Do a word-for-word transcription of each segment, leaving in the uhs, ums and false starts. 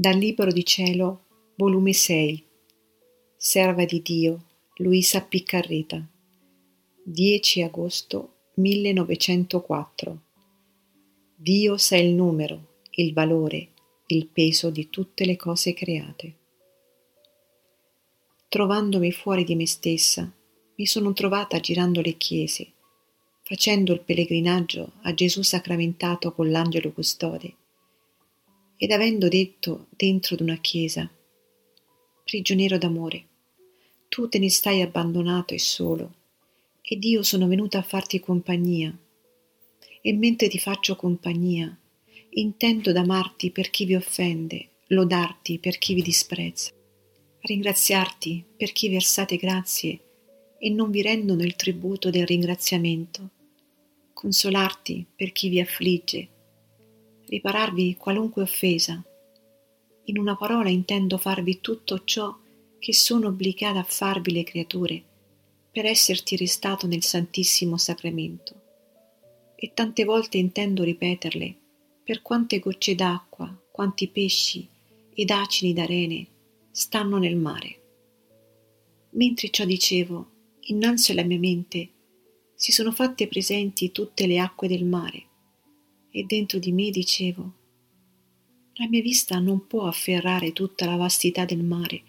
Dal Libro di Cielo, volume sei, Serva di Dio, Luisa Piccarreta, dieci agosto millenovecentoquattro. Dio sa il numero, il valore, il peso di tutte le cose create. Trovandomi fuori di me stessa, mi sono trovata girando le chiese, facendo il pellegrinaggio a Gesù sacramentato con l'angelo custode, ed avendo detto dentro d'una chiesa: prigioniero d'amore, tu te ne stai abbandonato e solo, ed io sono venuta a farti compagnia, e mentre ti faccio compagnia, intendo d'amarti per chi vi offende, lodarti per chi vi disprezza, ringraziarti per chi versate grazie e non vi rendono il tributo del ringraziamento, consolarti per chi vi affligge, ripararvi qualunque offesa. In una parola intendo farvi tutto ciò che sono obbligata a farvi le creature per esserti restato nel Santissimo Sacramento. E tante volte intendo ripeterle per quante gocce d'acqua, quanti pesci ed acini d'arene stanno nel mare. Mentre ciò dicevo, innanzi alla mia mente si sono fatte presenti tutte le acque del mare, e dentro di me dicevo: la mia vista non può afferrare tutta la vastità del mare,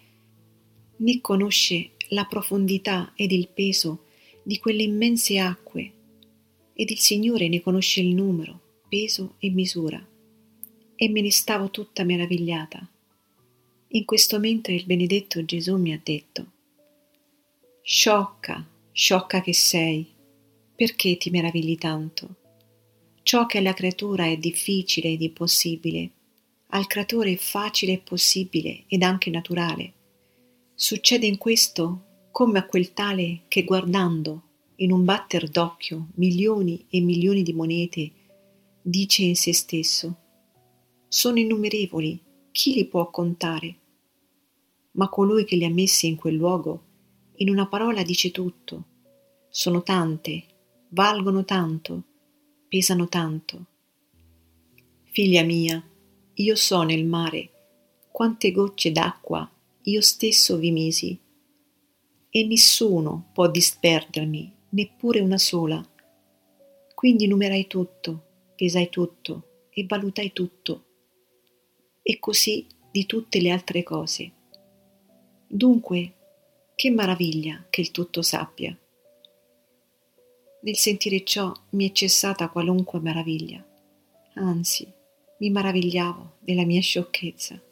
né conosce la profondità ed il peso di quelle immense acque, ed il Signore ne conosce il numero, peso e misura. E me ne stavo tutta meravigliata. In questo mentre il benedetto Gesù mi ha detto: sciocca, sciocca che sei, perché ti meravigli tanto? Ciò che alla creatura è difficile ed impossibile, al creatore è facile e possibile ed anche naturale. Succede in questo come a quel tale che, guardando in un batter d'occhio milioni e milioni di monete, dice in se stesso: sono innumerevoli, chi li può contare? Ma colui che li ha messi in quel luogo, in una parola dice tutto: sono tante, valgono tanto, pesano tanto. Figlia mia, io so nel mare quante gocce d'acqua io stesso vi misi, e nessuno può disperdermi, neppure una sola. Quindi numerai tutto, pesai tutto e valutai tutto, e così di tutte le altre cose. Dunque, che maraviglia che il tutto sappia. Nel sentire ciò mi è cessata qualunque meraviglia, anzi mi maravigliavo della mia sciocchezza.